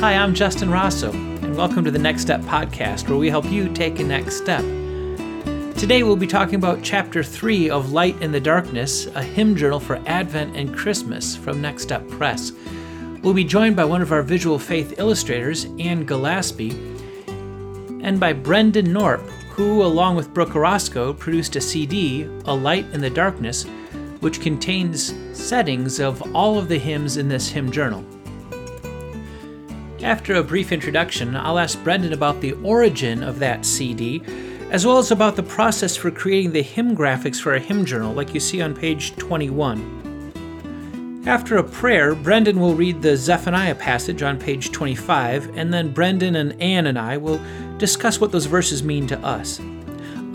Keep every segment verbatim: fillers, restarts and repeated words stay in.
Hi, I'm Justin Rosso, and welcome to the Next Step Podcast, where we help you take a next step. Today we'll be talking about Chapter three of Light in the Darkness, a hymn journal for Advent and Christmas from Next Step Press. We'll be joined by one of our visual faith illustrators, Ann Gillaspie, and by Brendan Norp, who, along with Brooke Orozco, produced a C D, A Light in the Darkness, which contains settings of all of the hymns in this hymn journal. After a brief introduction, I'll ask Brendan about the origin of that C D, as well as about the process for creating the hymn graphics for a hymn journal, like you see on page twenty-one. After a prayer, Brendan will read the Zephaniah passage on page twenty-five, and then Brendan and Ann and I will discuss what those verses mean to us.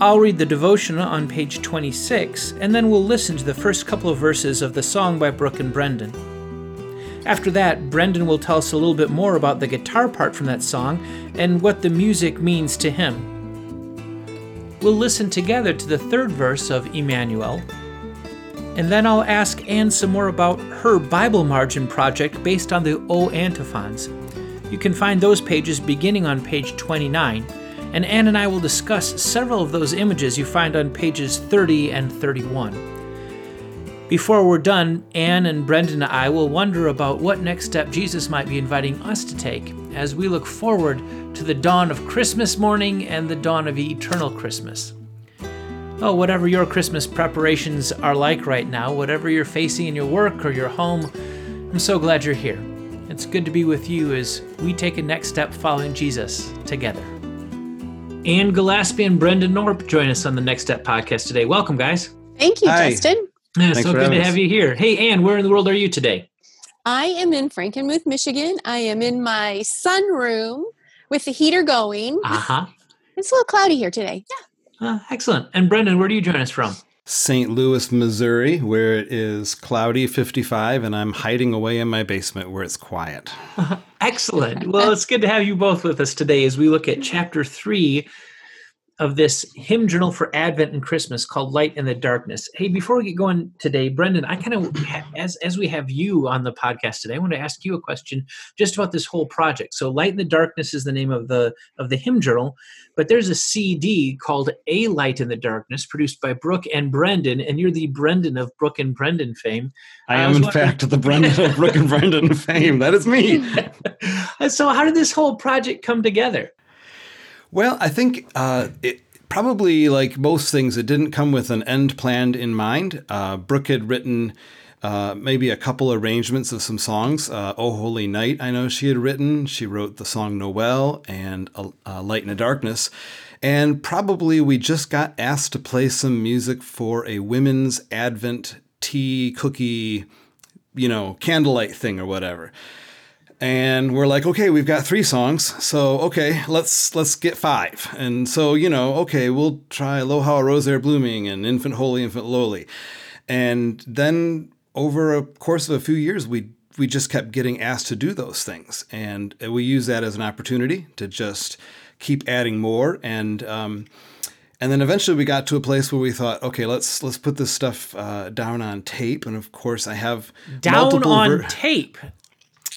I'll read the devotion on page twenty-six, and then we'll listen to the first couple of verses of the song by Brooke and Brendan. After that, Brendan will tell us a little bit more about the guitar part from that song and what the music means to him. We'll listen together to the third verse of Emmanuel, and then I'll ask Ann some more about her Bible margin project based on the O Antiphons. You can find those pages beginning on page twenty-nine, and Ann and I will discuss several of those images you find on pages thirty and thirty-one. Before we're done, Ann and Brendan and I will wonder about what next step Jesus might be inviting us to take as we look forward to the dawn of Christmas morning and the dawn of eternal Christmas. Oh, whatever your Christmas preparations are like right now, whatever you're facing in your work or your home, I'm so glad you're here. It's good to be with you as we take a next step following Jesus together. Ann Gillaspie and Brendan Norp join us on the Next Step Podcast today. Welcome, guys. Thank you, Hi. Justin. Yeah, Thanks so good to have you here. Hey, Ann, where in the world are you today? I am in Frankenmuth, Michigan. I am in my sunroom with the heater going. Uh-huh. It's a little cloudy here today. Yeah. Uh, excellent. And Brendan, where do you join us from? Saint Louis, Missouri, where it is cloudy, fifty-five, and I'm hiding away in my basement where it's quiet. Excellent. Well, it's good to have you both with us today as we look at Chapter three of this hymn journal for Advent and Christmas called Light in the Darkness. Hey, before we get going today, Brendan, I kind of, as as we have you on the podcast today, I want to ask you a question just about this whole project. So Light in the Darkness is the name of the of the hymn journal, but there's a C D called A Light in the Darkness produced by Brooke and Brendan, and you're the Brendan of Brooke and Brendan fame. I am, I in wondering... fact, the Brendan of Brooke and Brendan fame. That is me. So how did this whole project come together? Well, I think uh, it probably, like most things, it didn't come with an end planned in mind. Uh, Brooke had written uh, maybe a couple arrangements of some songs. Uh, "O Holy Night," I know she had written. She wrote the song "Noel" and uh, "Light in the Darkness." And probably we just got asked to play some music for a women's Advent tea, cookie, you know, candlelight thing or whatever. And we're like, okay, we've got three songs. So, okay, let's let's get five. And so, you know, okay, we'll try Aloha, Rose Air Blooming and Infant Holy, Infant Lowly. And then over a course of a few years, we we just kept getting asked to do those things. And we use that as an opportunity to just keep adding more. And um, and then eventually we got to a place where we thought, okay, let's let's put this stuff uh, down on tape. And, of course, I have Down on ver- tape.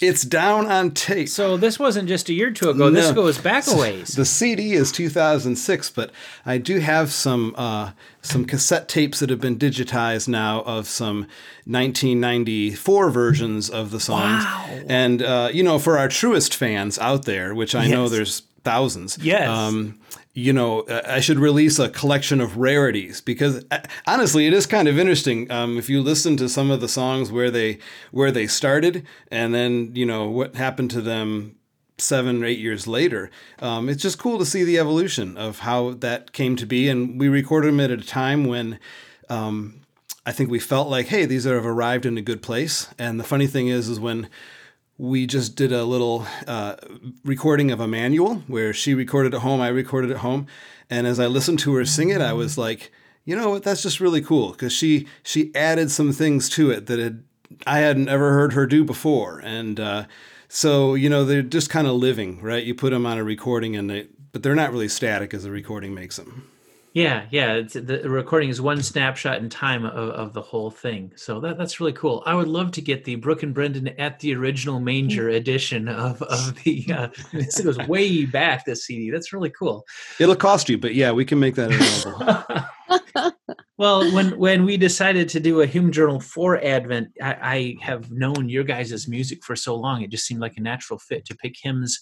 It's down on tape. So this wasn't just a year or two ago. No. This goes back a ways. The C D is two thousand six, but I do have some uh, some cassette tapes that have been digitized now of some nineteen ninety-four versions of the songs. Wow. And, uh, you know, for our truest fans out there, which I yes. know there's thousands. Yes. Um, you know, I should release a collection of rarities because honestly, it is kind of interesting. Um, if you listen to some of the songs where they where they started and then, you know, what happened to them seven or eight years later, um, it's just cool to see the evolution of how that came to be. And we recorded them at a time when um, I think we felt like, hey, these have arrived in a good place. And the funny thing is, is when we just did a little uh, recording of Emmanuel where she recorded at home, I recorded at home. And as I listened to her sing it, I was like, you know what, that's just really cool because she she added some things to it that it, I hadn't ever heard her do before. And uh, so, you know, they're just kind of living, right? You put them on a recording, and they, but they're not really static as the recording makes them. Yeah, yeah. It's, the recording is one snapshot in time of, of the whole thing. So that, that's really cool. I would love to get the Brooke and Brendan at the Original Manger edition of, of the, uh, this goes way back, this C D. That's really cool. It'll cost you, but yeah, we can make that available. Well, when, when we decided to do a hymn journal for Advent, I, I have known your guys' music for so long. It just seemed like a natural fit to pick hymns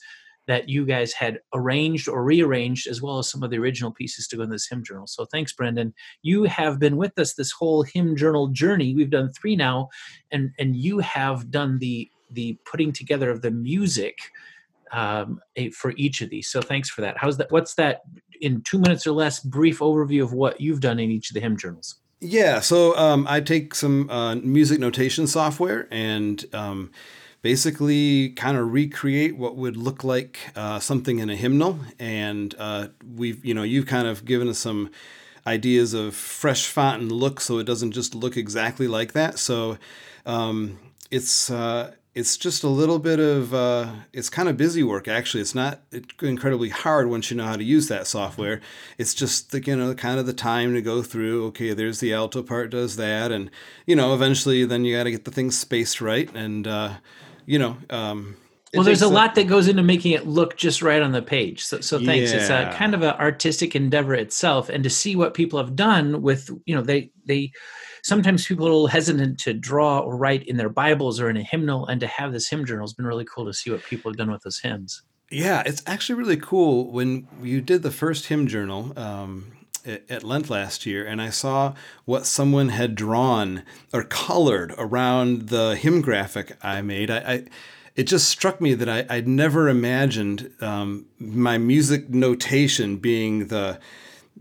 that you guys had arranged or rearranged, as well as some of the original pieces to go in this hymn journal. So thanks, Brendan. You have been with us this whole hymn journal journey. We've done three now, and and you have done the the putting together of the music um, for each of these. So thanks for that. How's that? What's that, in two minutes or less, brief overview of what you've done in each of the hymn journals? Yeah, so um, I take some uh, music notation software and um, basically kind of recreate what would look like uh, something in a hymnal. And uh, we've, you know, you've kind of given us some ideas of fresh font and look, so it doesn't just look exactly like that. So um, it's, uh, it's just a little bit of, uh, it's kind of busy work, actually. It's not incredibly hard once you know how to use that software. It's just the, you know, kind of the time to go through, okay, there's the alto part, does that. And, you know, eventually then you got to get the thing spaced right. And, uh, You know, um, well, there's a lot that goes into making it look just right on the page. So, so thanks. Yeah. It's a kind of an artistic endeavor itself, and to see what people have done with, you know, they they sometimes people are a little hesitant to draw or write in their Bibles or in a hymnal, and to have this hymn journal has been really cool to see what people have done with those hymns. Yeah, it's actually really cool. When you did the first hymn journal um, at, at Lent last year, and I saw what someone had drawn or colored around the hymn graphic I made, I, I it just struck me that I, I'd never imagined um, my music notation being the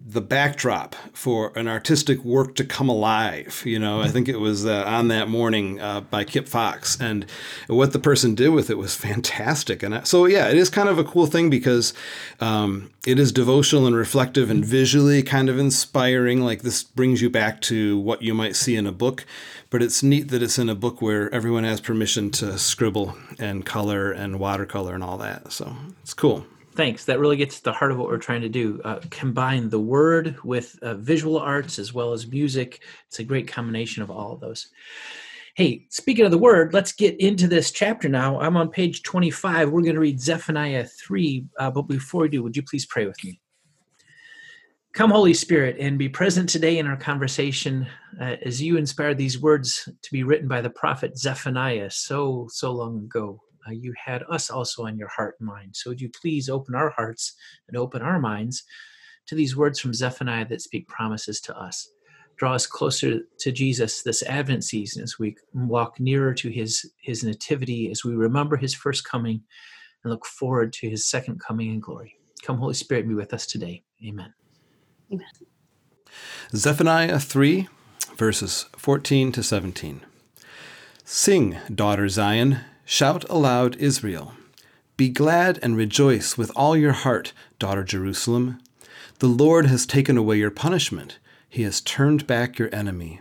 the backdrop for an artistic work to come alive. You know, I think it was uh, On That Morning uh, by Kip Fox, and what the person did with it was fantastic. And I, so, yeah, it is kind of a cool thing because um, it is devotional and reflective and visually kind of inspiring. Like, this brings you back to what you might see in a book, but it's neat that it's in a book where everyone has permission to scribble and color and watercolor and all that. So it's cool. Thanks. That really gets to the heart of what we're trying to do. Uh, combine the word with uh, visual arts as well as music. It's a great combination of all of those. Hey, speaking of the word, let's get into this chapter now. I'm on page twenty-five. We're going to read Zephaniah three. Uh, but before we do, would you please pray with me? Come, Holy Spirit, and be present today in our conversation uh, as you inspired these words to be written by the prophet Zephaniah so, so long ago. Uh, you had us also on your heart and mind. So would you please open our hearts and open our minds to these words from Zephaniah that speak promises to us. Draw us closer to Jesus this Advent season as we walk nearer to his, his nativity, as we remember his first coming and look forward to his second coming in glory. Come, Holy Spirit, be with us today. Amen. Amen. Zephaniah three, verses fourteen to seventeen. Sing, daughter Zion. Shout aloud, Israel. Be glad and rejoice with all your heart, daughter Jerusalem. The Lord has taken away your punishment. He has turned back your enemy.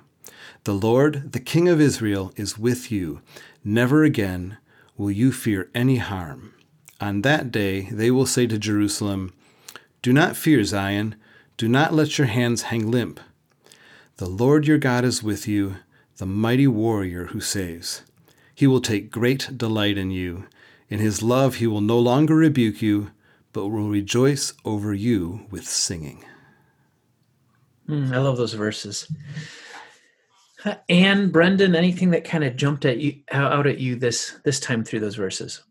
The Lord, the King of Israel, is with you. Never again will you fear any harm. On that day they will say to Jerusalem, do not fear, Zion. Do not let your hands hang limp. The Lord your God is with you, the mighty warrior who saves. He will take great delight in you. In his love he will no longer rebuke you, but will rejoice over you with singing. Mm, I love those verses. Uh, Ann, Brendan, anything that kind of jumped at you, out at you this this time through those verses?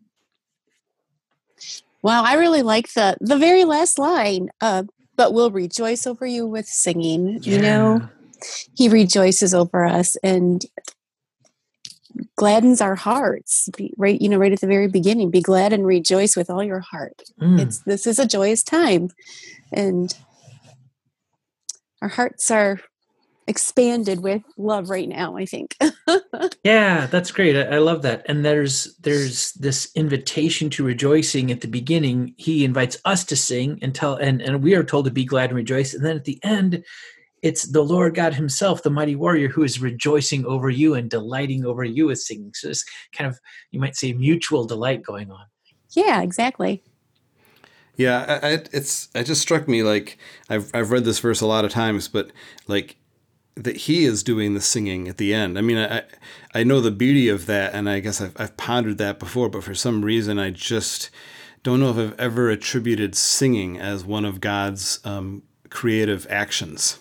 Wow, I really like the, the very last line, uh, but will rejoice over you with singing. Yeah. You know, he rejoices over us and gladdens our hearts, be, right? You know, right at the very beginning, be glad and rejoice with all your heart. Mm. It's this is a joyous time, and our hearts are expanded with love right now, I think. Yeah, that's great. I, I love that. And there's there's this invitation to rejoicing at the beginning. He invites us to sing and tell, and and we are told to be glad and rejoice. And then at the end, it's the Lord God himself, the mighty warrior, who is rejoicing over you and delighting over you with singing. So it's kind of, you might say, mutual delight going on. Yeah, exactly. Yeah, I, I, it's it just struck me, like, I've I've read this verse a lot of times, but like that he is doing the singing at the end. I mean, I I know the beauty of that, and I guess I've, I've pondered that before, but for some reason I just don't know if I've ever attributed singing as one of God's um, creative actions.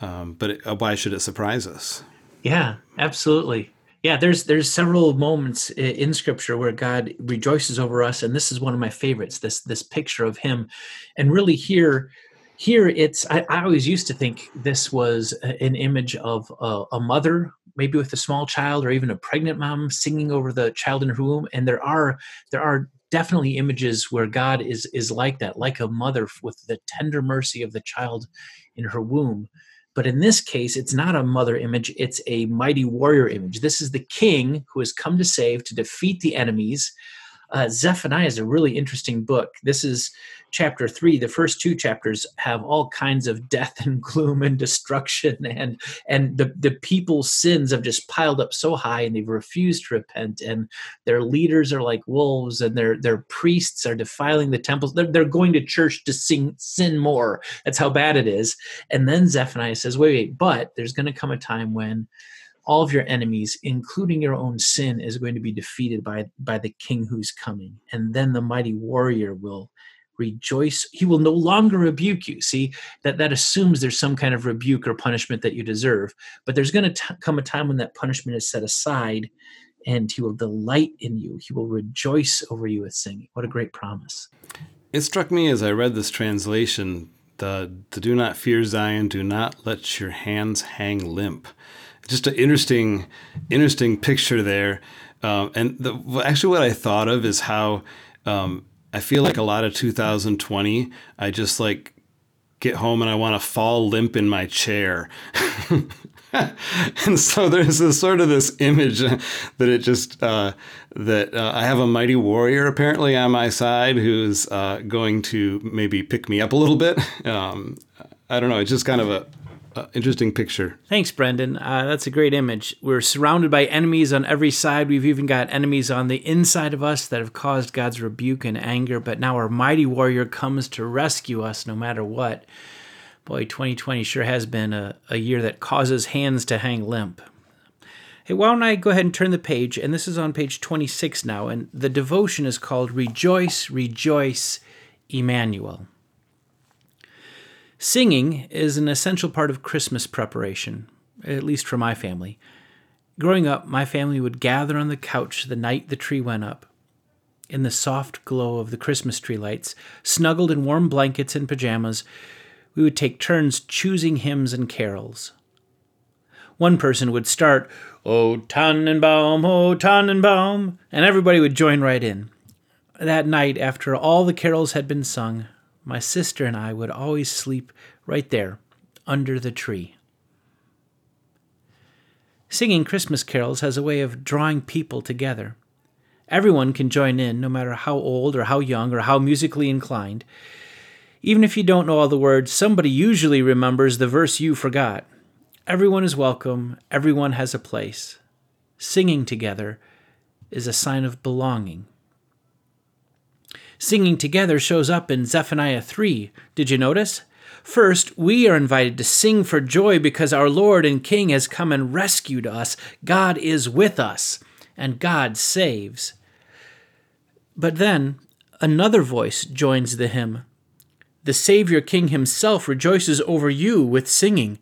Um, but it, why should it surprise us? Yeah, absolutely. Yeah, there's there's several moments in Scripture where God rejoices over us, and this is one of my favorites, this this picture of him. And really here, here it's, I, I always used to think this was an image of a, a mother, maybe with a small child, or even a pregnant mom singing over the child in her womb. And there are there are definitely images where God is is like that, like a mother with the tender mercy of the child in her womb. But in this case, it's not a mother image, it's a mighty warrior image. This is the king who has come to save, to defeat the enemies. Uh, Zephaniah is a really interesting book. This is chapter three. The first two chapters have all kinds of death and gloom and destruction, and and the, the people's sins have just piled up so high, and they've refused to repent, and their leaders are like wolves, and their their priests are defiling the temples. They're, they're going to church to sing, sin more. That's how bad it is. And then Zephaniah says, wait, wait, but there's going to come a time when all of your enemies, including your own sin, is going to be defeated by, by the king who's coming. And then the mighty warrior will rejoice. He will no longer rebuke you. See, that, that assumes there's some kind of rebuke or punishment that you deserve. But there's going to come a time when that punishment is set aside, and he will delight in you. He will rejoice over you with singing. What a great promise. It struck me as I read this translation, the, the do not fear Zion, do not let your hands hang limp. Just an interesting, interesting picture there. Um, and the, actually what I thought of is how um, I feel like a lot of two thousand twenty, I just like get home and I want to fall limp in my chair. And so there's this sort of this image that it just, uh, that uh, I have a mighty warrior apparently on my side who's uh, going to maybe pick me up a little bit. Um, I don't know. It's just kind of a, Uh, interesting picture. Thanks, Brendan. Uh, that's a great image. We're surrounded by enemies on every side. We've even got enemies on the inside of us that have caused God's rebuke and anger, but now our mighty warrior comes to rescue us no matter what. Boy, twenty twenty sure has been a, a year that causes hands to hang limp. Hey, why don't I go ahead and turn the page, and this is on page twenty-six now, and the devotion is called Rejoice, Rejoice, Emmanuel. Singing is an essential part of Christmas preparation, at least for my family. Growing up, my family would gather on the couch the night the tree went up. In the soft glow of the Christmas tree lights, snuggled in warm blankets and pajamas, we would take turns choosing hymns and carols. One person would start, "O Tannenbaum, O Tannenbaum," and everybody would join right in. That night, after all the carols had been sung, my sister and I would always sleep right there, under the tree. Singing Christmas carols has a way of drawing people together. Everyone can join in, no matter how old or how young or how musically inclined. Even if you don't know all the words, somebody usually remembers the verse you forgot. Everyone is welcome. Everyone has a place. Singing together is a sign of belonging. Singing together shows up in Zephaniah three. Did you notice? First, we are invited to sing for joy because our Lord and King has come and rescued us. God is with us, and God saves. But then, another voice joins the hymn. The Savior King himself rejoices over you with singing.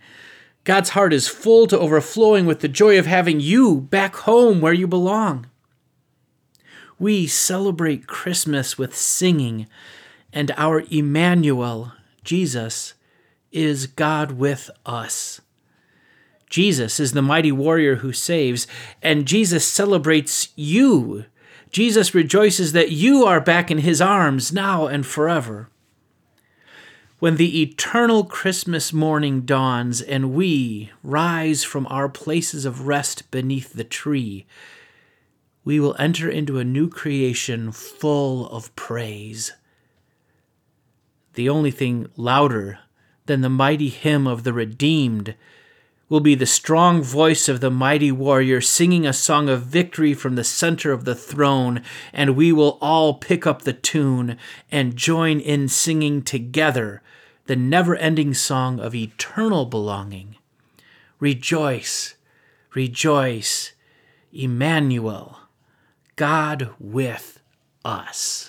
God's heart is full to overflowing with the joy of having you back home where you belong. We celebrate Christmas with singing, and our Emmanuel, Jesus, is God with us. Jesus is the mighty warrior who saves, and Jesus celebrates you. Jesus rejoices that you are back in his arms now and forever. When the eternal Christmas morning dawns and we rise from our places of rest beneath the tree, we will enter into a new creation full of praise. The only thing louder than the mighty hymn of the redeemed will be the strong voice of the mighty warrior singing a song of victory from the center of the throne, and we will all pick up the tune and join in singing together the never-ending song of eternal belonging. Rejoice, rejoice, Emmanuel, God with us.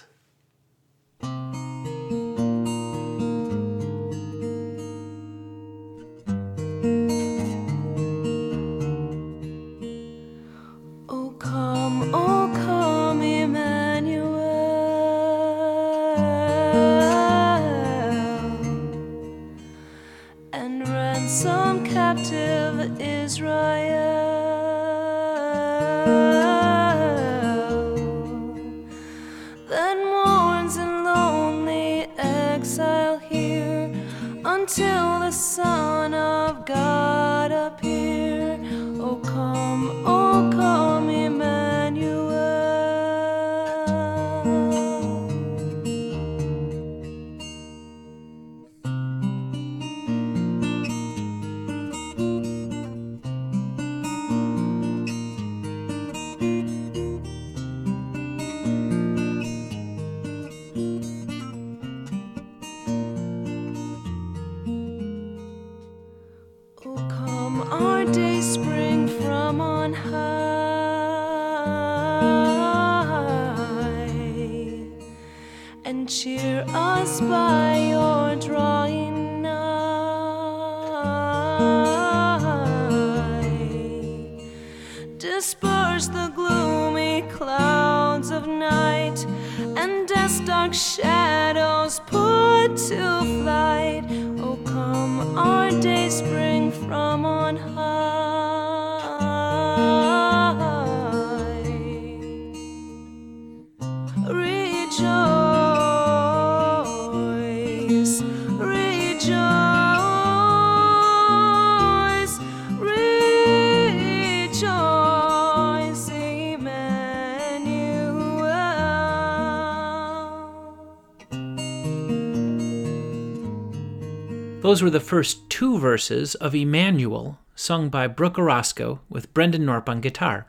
Those were the first two verses of Emmanuel, sung by Brooke Orozco with Brendan Norp on guitar.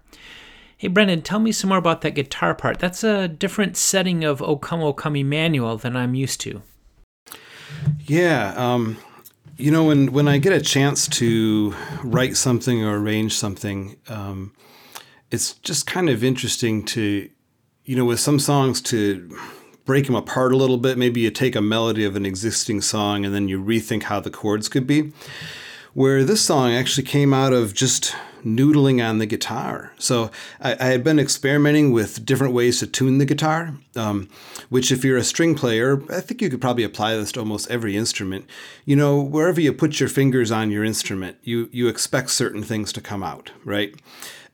Hey, Brendan, tell me some more about that guitar part. That's a different setting of O Come, O Come, Emmanuel than I'm used to. Yeah, um, you know, when, when I get a chance to write something or arrange something, um, it's just kind of interesting to, you know, with some songs to break them apart a little bit. Maybe you take a melody of an existing song and then you rethink how the chords could be. Where this song actually came out of just noodling on the guitar. So I, I had been experimenting with different ways to tune the guitar, um, which if you're a string player, I think you could probably apply this to almost every instrument. You know, wherever you put your fingers on your instrument, you, you expect certain things to come out, right?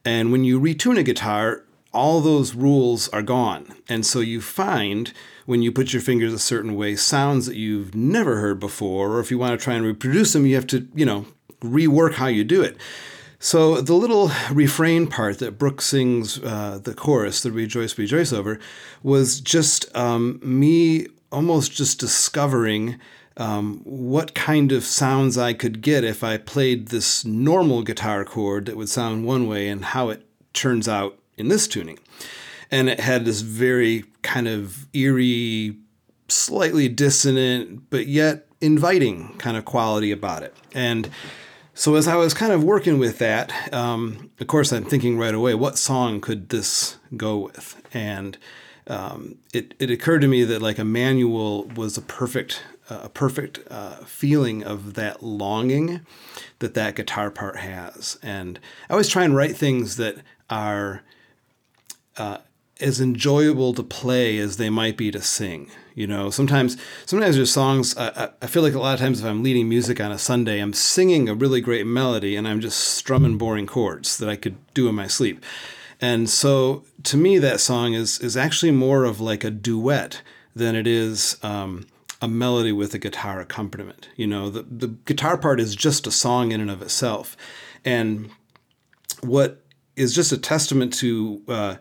And when you retune a guitar, all those rules are gone. And so you find when you put your fingers a certain way, sounds that you've never heard before, or if you want to try and reproduce them, you have to, you know, rework how you do it. So the little refrain part that Brooke sings, uh, the chorus, the Rejoice, Rejoice over, was just um, me almost just discovering Um, what kind of sounds I could get if I played this normal guitar chord that would sound one way and how it turns out in this tuning. And it had this very kind of eerie, slightly dissonant, but yet inviting kind of quality about it. And so as I was kind of working with that, um, of course, I'm thinking right away, what song could this go with? And um, it, it occurred to me that like Emmanuel was a perfect, uh, a perfect uh, feeling of that longing that that guitar part has. And I always try and write things that are Uh, as enjoyable to play as they might be to sing. You know, sometimes sometimes there's songs, uh, I feel like a lot of times if I'm leading music on a Sunday, I'm singing a really great melody and I'm just strumming boring chords that I could do in my sleep. And so to me, that song is is actually more of like a duet than it is um, a melody with a guitar accompaniment. You know, the, the guitar part is just a song in and of itself. And what is just a testament to uh,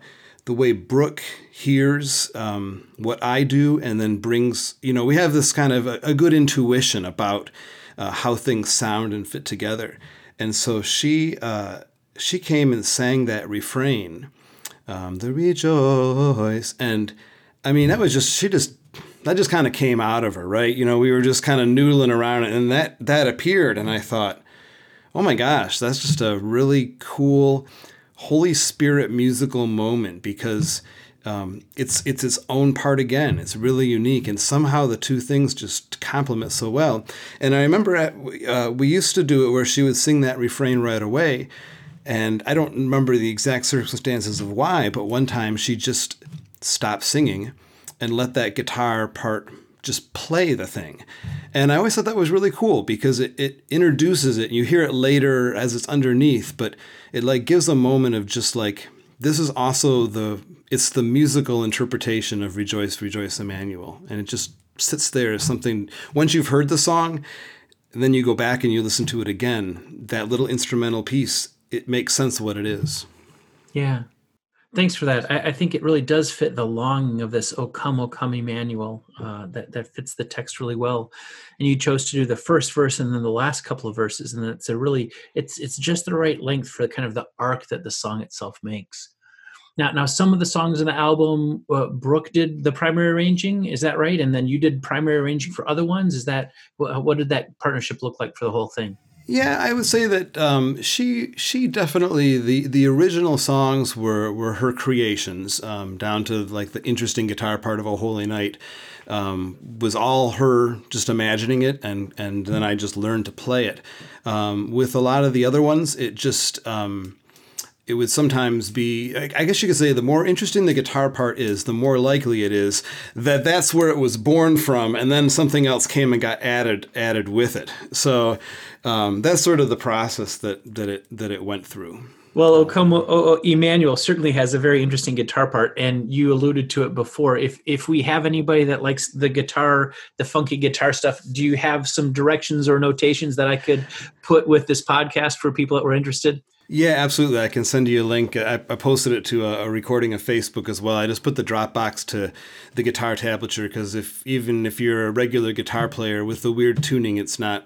the way Brooke hears um, what I do and then brings, you know, we have this kind of a, a good intuition about uh, how things sound and fit together. And so she uh, she came and sang that refrain, um, the rejoice. And I mean, that was just, she just, that just kind of came out of her, right? You know, we were just kind of noodling around and that, that appeared. And I thought, oh my gosh, that's just a really cool Holy Spirit musical moment, because um, it's it's its own part again. It's really unique. And somehow the two things just complement so well. And I remember at, uh, we used to do it where she would sing that refrain right away. And I don't remember the exact circumstances of why, but one time she just stopped singing and let that guitar part just play the thing. And I always thought that was really cool, because it, it introduces it. You hear it later as it's underneath, but it like gives a moment of just like, this is also the, it's the musical interpretation of Rejoice, Rejoice, Emmanuel. And it just sits there as something, once you've heard the song, and then you go back and you listen to it again, that little instrumental piece, it makes sense of what it is. Yeah. Thanks for that. I, I think it really does fit the longing of this O Come, O Come, Emmanuel, uh, that, that fits the text really well. And you chose to do the first verse and then the last couple of verses. And it's a really, it's it's just the right length for kind of the arc that the song itself makes. Now, now some of the songs in the album, uh, Brooke did the primary arranging, is that right? And then you did primary arranging for other ones. Is that, what did that partnership look like for the whole thing? Yeah, I would say that um, she she definitely, the, the original songs were, were her creations, um, down to like the interesting guitar part of O Holy Night, um, was all her just imagining it, and, and then I just learned to play it. Um, with a lot of the other ones, it just, um, it would sometimes be, I guess you could say the more interesting the guitar part is, the more likely it is that that's where it was born from, and then something else came and got added added with it. So... Um, that's sort of the process that, that it that it went through. Well, O Come, O, o, Emmanuel certainly has a very interesting guitar part, and you alluded to it before. If if we have anybody that likes the guitar, the funky guitar stuff, do you have some directions or notations that I could put with this podcast for people that were interested? Yeah, absolutely. I can send you a link. I, I posted it to a, a recording of Facebook as well. I just put the Dropbox to the guitar tablature, because if even if you're a regular guitar player with the weird tuning, it's not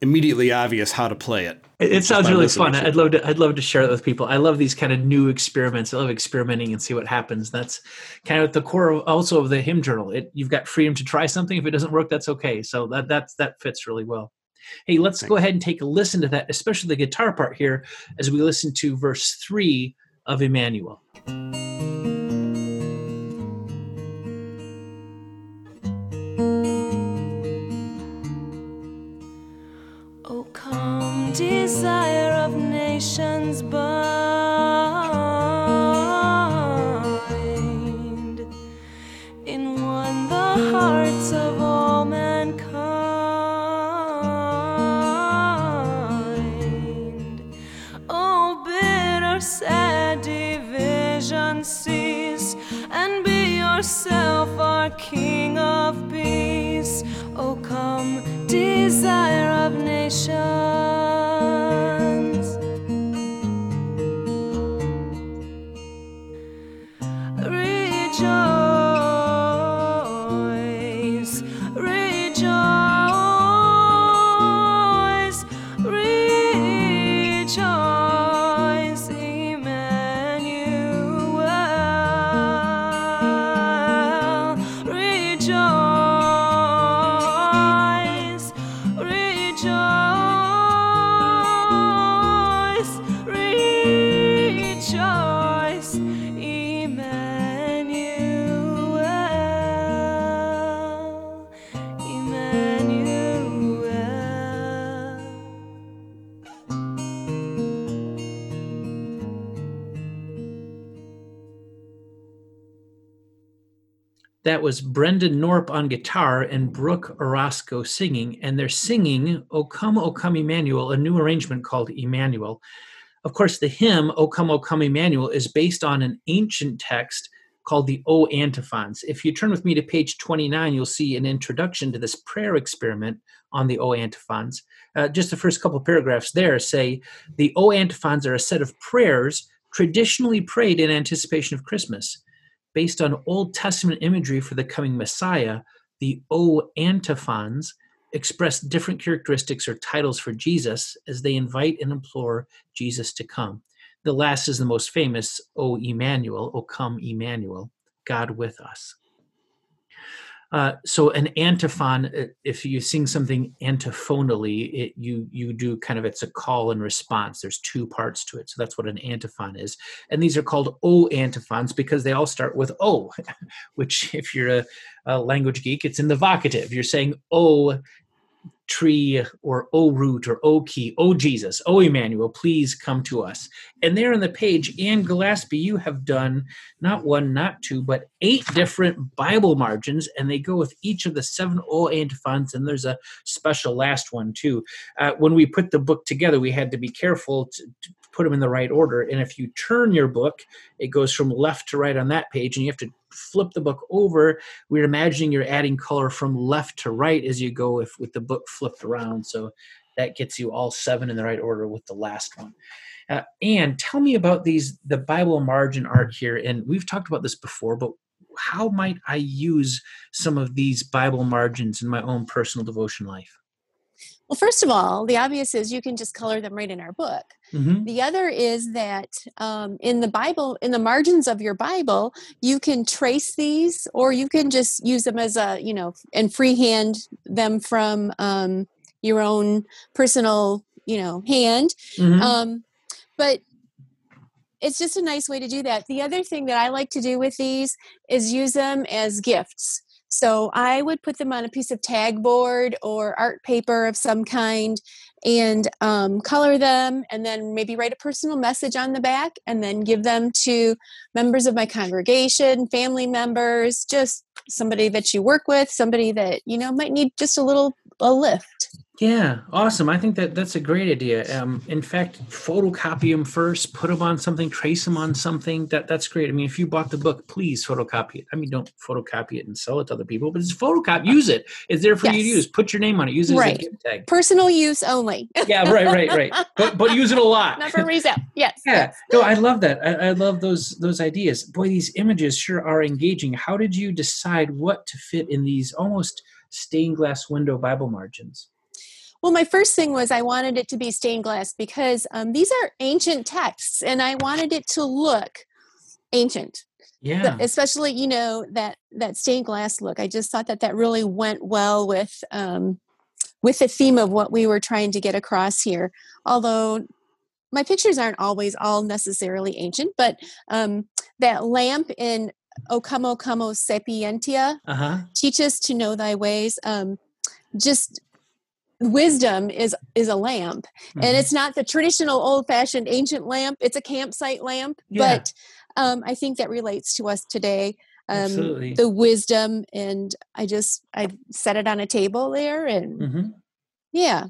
immediately obvious how to play it. It sounds really fun. I'd love to, I'd love to share it with people. I love these kind of new experiments. I love experimenting and see what happens. That's kind of at the core of, also of the hymn journal. It, you've got freedom to try something. If it doesn't work, that's okay. So that, that's, that fits really well. Hey, let's Thanks. go ahead and take a listen to that, especially the guitar part here, as we listen to verse three of Emmanuel. Desire of nations bind in one the hearts of all mankind. Oh, bitter, sad division cease, and be yourself our King of Peace. Oh, come, desire of nations. That was Brendan Norp on guitar and Brooke Orozco singing, and they're singing O Come, O Come, Emmanuel, a new arrangement called Emmanuel. Of course, the hymn O Come, O Come, Emmanuel is based on an ancient text called the O Antiphons. If you turn with me to page twenty-nine, you'll see an introduction to this prayer experiment on the O Antiphons. Uh, just the first couple paragraphs there say, the O Antiphons are a set of prayers traditionally prayed in anticipation of Christmas. Based on Old Testament imagery for the coming Messiah, the O Antiphons express different characteristics or titles for Jesus as they invite and implore Jesus to come. The last is the most famous, O Emmanuel, O Come Emmanuel, God with us. Uh, so an antiphon, if you sing something antiphonally, it, you you do kind of, it's a call and response. There's two parts to it. So that's what an antiphon is. And these are called O antiphons because they all start with O, which if you're a, a language geek, it's in the vocative. You're saying O tree or O root or O key, O Jesus, O Emmanuel, please come to us. And there on the page, Ann Gillaspie, you have done not one, not two, but eight different Bible margins, and they go with each of the seven O antiphons, and there's a special last one too. Uh, when we put the book together, we had to be careful to, to put them in the right order, and if you turn your book, it goes from left to right on that page, and you have to flip the book over. We're imagining you're adding color from left to right as you go if with the book flipped around, so that gets you all seven in the right order with the last one. Uh, Anne, tell me about these, the Bible margin art here, and we've talked about this before, but how might I use some of these Bible margins in my own personal devotion life? Well, first of all, the obvious is you can just color them right in our book. Mm-hmm. The other is that um, in the Bible, in the margins of your Bible, you can trace these, or you can just use them as a, you know, and freehand them from um, your own personal, you know, hand. Mm-hmm. Um, but it's just a nice way to do that. The other thing that I like to do with these is use them as gifts. So I would put them on a piece of tag board or art paper of some kind and um, color them, and then maybe write a personal message on the back and then give them to members of my congregation, family members, just somebody that you work with, somebody that, you know, might need just a little a lift. Yeah, awesome. I think that that's a great idea. Um, in fact, photocopy them first, put them on something, trace them on something. That That's great. I mean, if you bought the book, please photocopy it. I mean, don't photocopy it and sell it to other people, but it's photocopy. Use it. It's there for yes. you to use. Put your name on it. Use it right. as a gift tag. Personal use only. yeah, right, right, right. But but use it a lot. Not for resale. Yes. yeah. Yes. No, I love that. I, I love those those ideas. Boy, these images sure are engaging. How did you decide what to fit in these almost stained glass window Bible margins? Well, my first thing was I wanted it to be stained glass because um, these are ancient texts, and I wanted it to look ancient. Yeah, especially, you know, that that stained glass look. I just thought that that really went well with um, with the theme of what we were trying to get across here. Although my pictures aren't always all necessarily ancient, but um, that lamp in O Come, O Come, O Sapientia, uh-huh. teach us to know thy ways. Um, just Wisdom is is a lamp, mm-hmm. and it's not the traditional old-fashioned ancient lamp. It's a campsite lamp, yeah. but um, I think that relates to us today. Um, Absolutely. The wisdom, and I just I set it on a table there, and mm-hmm. yeah.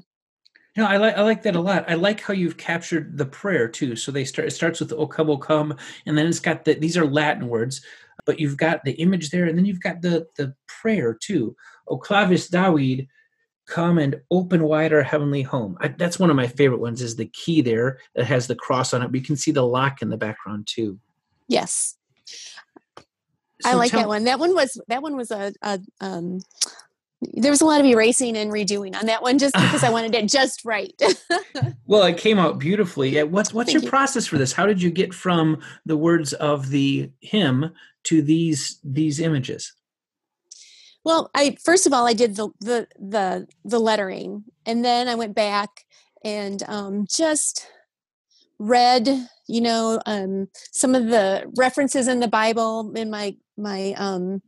No, I like I like that a lot. I like how you've captured the prayer too. So they start. It starts with "O Come, O Come," and then it's got the. These are Latin words, but you've got the image there, and then you've got the the prayer too. O clavis David. Come and open wide our heavenly home. I, that's one of my favorite ones is the key there that has the cross on it. But you can see the lock in the background too. Yes. So I like tell- that one. That one was, that one was a, a um, there was a lot of erasing and redoing on that one just because I wanted it just right. Well, it came out beautifully. What's, what's your you. process for this? How did you get from the words of the hymn to these, these images? Well, I first of all, I did the the the, the lettering, and then I went back and um, just read, you know, um, some of the references in the Bible in my my um,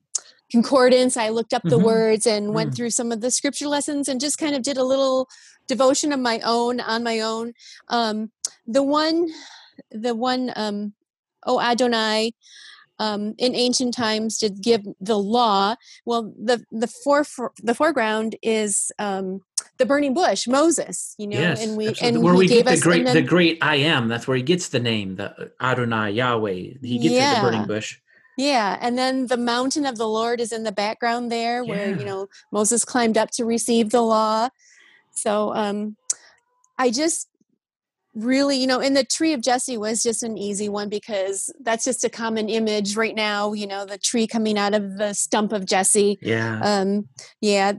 concordance. I looked up the mm-hmm. words and went mm-hmm. through some of the scripture lessons, and just kind of did a little devotion of my own on my own. Um, the one, the one, um, O Adonai. Um, in ancient times did give the law. Well, the the fore, for, the foreground is um, the burning bush, Moses. You know, yes, and we absolutely. and where he we gave get us the great, then, the great I am. That's where he gets the name, the Adonai Yahweh. He gets yeah. the burning bush. Yeah, and then the mountain of the Lord is in the background there, yeah. where you know Moses climbed up to receive the law. So um, I just. Really, you know, and the tree of Jesse was just an easy one because that's just a common image right now, you know, the tree coming out of the stump of Jesse. Yeah. Um, yeah.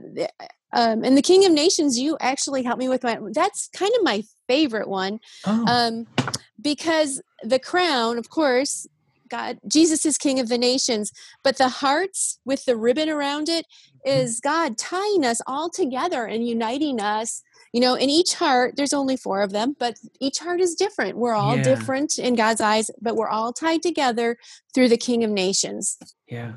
Um, and the King of Nations, you actually helped me with my, that's kind of my favorite one. Oh. Um, because the crown, of course, God, Jesus is King of the Nations, but the hearts with the ribbon around it is God tying us all together and uniting us, you know, in each heart. There's only four of them, but each heart is different. We're all yeah. different in God's eyes, but we're all tied together through the King of Nations. Yeah.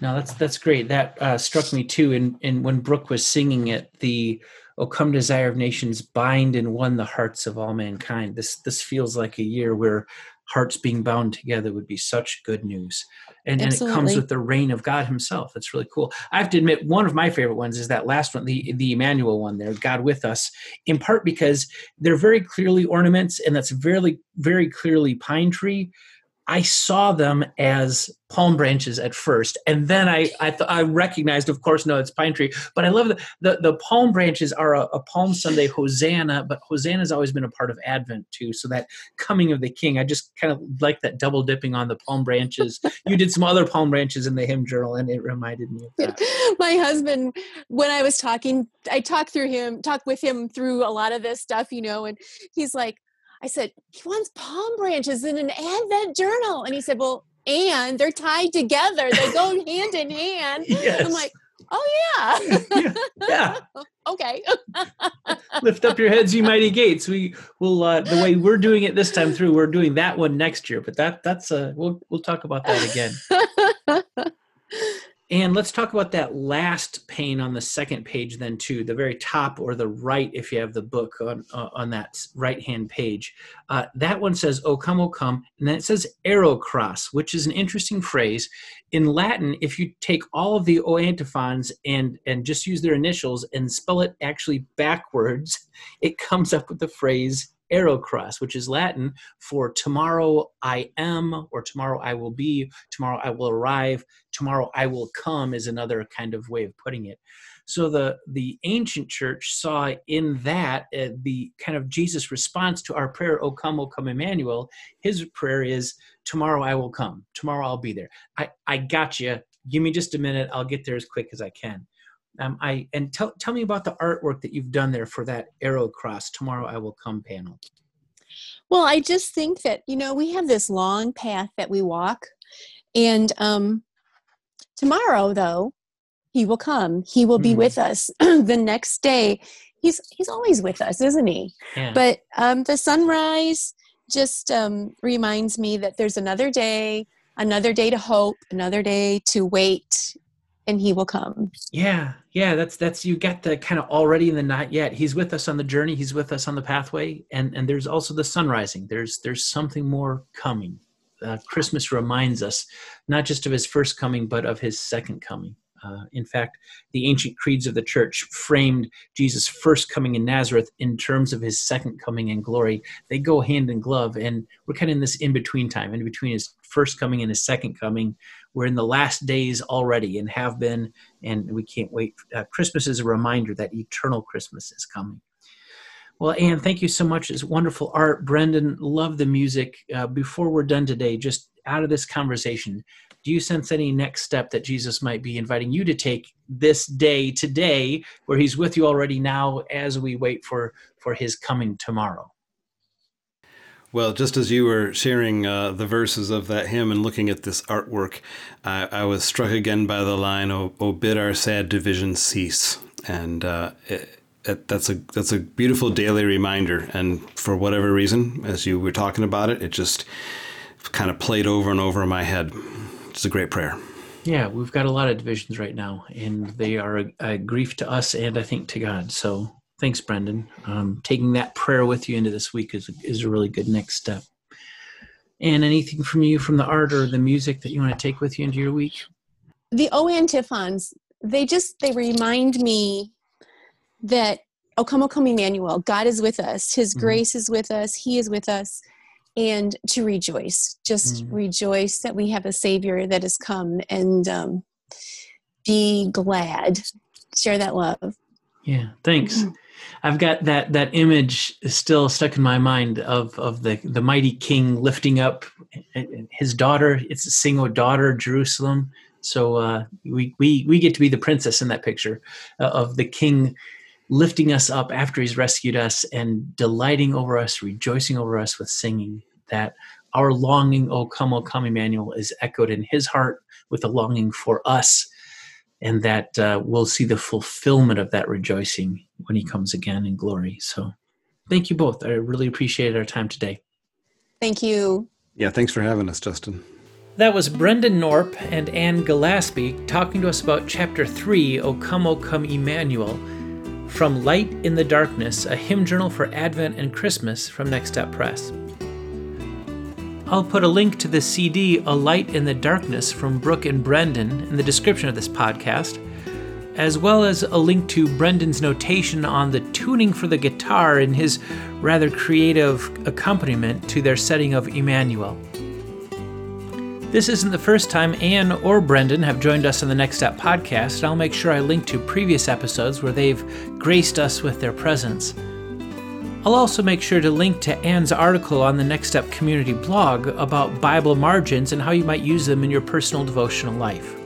No, that's, that's great. That uh, struck me too. And, and when Brooke was singing it, the O Come Desire of Nations, bind and one the hearts of all mankind. This, this feels like a year where hearts being bound together would be such good news. And, and it comes with the reign of God himself. That's really cool. I have to admit, one of my favorite ones is that last one, the, the Emmanuel one there, God with us, in part because they're very clearly ornaments, and that's very, very clearly pine tree. I saw them as palm branches at first, and then I I, th- I recognized, of course, no, it's pine tree. But I love the the, the palm branches are a, a Palm Sunday Hosanna, but Hosanna's always been a part of Advent too. So that coming of the King, I just kind of like that double dipping on the palm branches. You did some other palm branches in the hymn journal, and it reminded me of that. My husband, when I was talking, I talked through him, talked with him through a lot of this stuff, you know, and he's like, I said, he wants palm branches in an Advent journal. And he said, well, and they're tied together. They go hand in hand. Yes. I'm like, oh, yeah. yeah. yeah. Okay. Lift up your heads, you mighty gates. We will, uh, the way we're doing it this time through, we're doing that one next year. But that that's, uh, we'll we'll talk about that again. And let's talk about that last pane on the second page then too, the very top or the right, if you have the book on uh, on that right-hand page. Uh, that one says, O come, O come, and then it says Aerocras, which is an interesting phrase. In Latin, if you take all of the O Antiphons and, and just use their initials and spell it actually backwards, it comes up with the phrase Aerocras, which is Latin for tomorrow I am, or tomorrow I will be, tomorrow I will arrive, tomorrow I will come is another kind of way of putting it. So the, the ancient church saw in that uh, the kind of Jesus' response to our prayer, O come, O come, Emmanuel. His prayer is, tomorrow I will come, tomorrow I'll be there. I, I got you. Give me just a minute. I'll get there as quick as I can. Um, I and tell tell me about the artwork that you've done there for that Aerocras, Tomorrow I Will Come panel. Well, I just think that, you know, we have this long path that we walk, and um, tomorrow though, he will come. He will be mm-hmm. with us the next day. He's he's always with us, isn't he? Yeah. But um, the sunrise just um, reminds me that there's another day, another day to hope, another day to wait. And he will come. Yeah. Yeah. That's, that's, you get the kind of already in the not yet. He's with us on the journey. He's with us on the pathway. And, and there's also the sun rising. There's, there's something more coming. Uh, Christmas reminds us not just of his first coming, but of his second coming. Uh, in fact, the ancient creeds of the church framed Jesus' first coming in Nazareth in terms of his second coming in glory. They go hand in glove, and we're kind of in this in-between time, in between his first coming and his second coming. We're in the last days already and have been, and we can't wait. Uh, Christmas is a reminder that eternal Christmas is coming. Well, Ann, thank you so much. It's wonderful art. Brendan, love the music. Uh, before we're done today, just out of this conversation, do you sense any next step that Jesus might be inviting you to take this day today, where he's with you already now as we wait for, for his coming tomorrow? Well, just as you were sharing uh, the verses of that hymn and looking at this artwork, I, I was struck again by the line, "O, O bid our sad division cease." And uh, it, it, that's a that's a beautiful daily reminder. And for whatever reason, as you were talking about it, it just kind of played over and over in my head. It's a great prayer. Yeah, we've got a lot of divisions right now, and they are a, a grief to us and I think to God. So thanks, Brendan. Um, taking that prayer with you into this week is, is a really good next step. And anything from you, from the art or the music that you want to take with you into your week? The O Antiphons, they just, they remind me that, O come, O come, Emmanuel, God is with us. His mm-hmm. grace is with us. He is with us. And to rejoice, just mm. rejoice that we have a Savior that has come, and um, be glad, share that love. Yeah, thanks. I've got that that image still stuck in my mind of of the, the mighty King lifting up his daughter. It's a sing, O daughter, Jerusalem. So uh, we, we, we get to be the princess in that picture uh, of the king lifting us up after he's rescued us and delighting over us, rejoicing over us with singing. That our longing, O come, O come, Emmanuel, is echoed in his heart with a longing for us. And that uh, we'll see the fulfillment of that rejoicing when he comes again in glory. So thank you both. I really appreciate our time today. Thank you. Yeah, thanks for having us, Justin. That was Brendan Norp and Ann Gillaspie talking to us about Chapter three, O Come, O Come, Emmanuel, from Light in the Darkness, a hymn journal for Advent and Christmas from Next Step Press. I'll put a link to the C D, A Light in the Darkness, from Brooke and Brendan in the description of this podcast, as well as a link to Brendan's notation on the tuning for the guitar and his rather creative accompaniment to their setting of Emmanuel. This isn't the first time Ann or Brendan have joined us on the Next Step Podcast, and I'll make sure I link to previous episodes where they've graced us with their presence. I'll also make sure to link to Ann's article on the Next Step Community blog about Bible margins and how you might use them in your personal devotional life.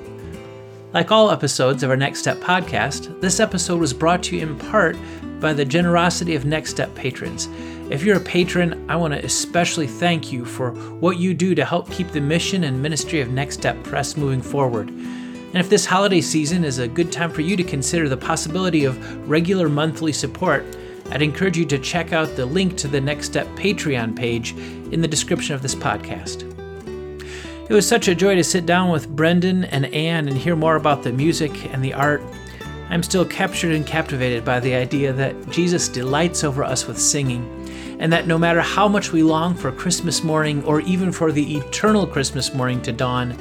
Like all episodes of our Next Step Podcast, this episode was brought to you in part by the generosity of Next Step patrons. If you're a patron, I want to especially thank you for what you do to help keep the mission and ministry of Next Step Press moving forward. And if this holiday season is a good time for you to consider the possibility of regular monthly support, I'd encourage you to check out the link to the Next Step Patreon page in the description of this podcast. It was such a joy to sit down with Brendan and Ann and hear more about the music and the art. I'm still captured and captivated by the idea that Jesus delights over us with singing, and that no matter how much we long for Christmas morning or even for the eternal Christmas morning to dawn,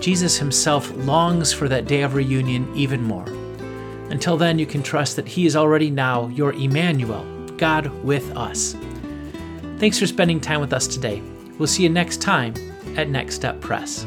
Jesus himself longs for that day of reunion even more. Until then, you can trust that he is already now your Emmanuel, God with us. Thanks for spending time with us today. We'll see you next time at Next Step Press.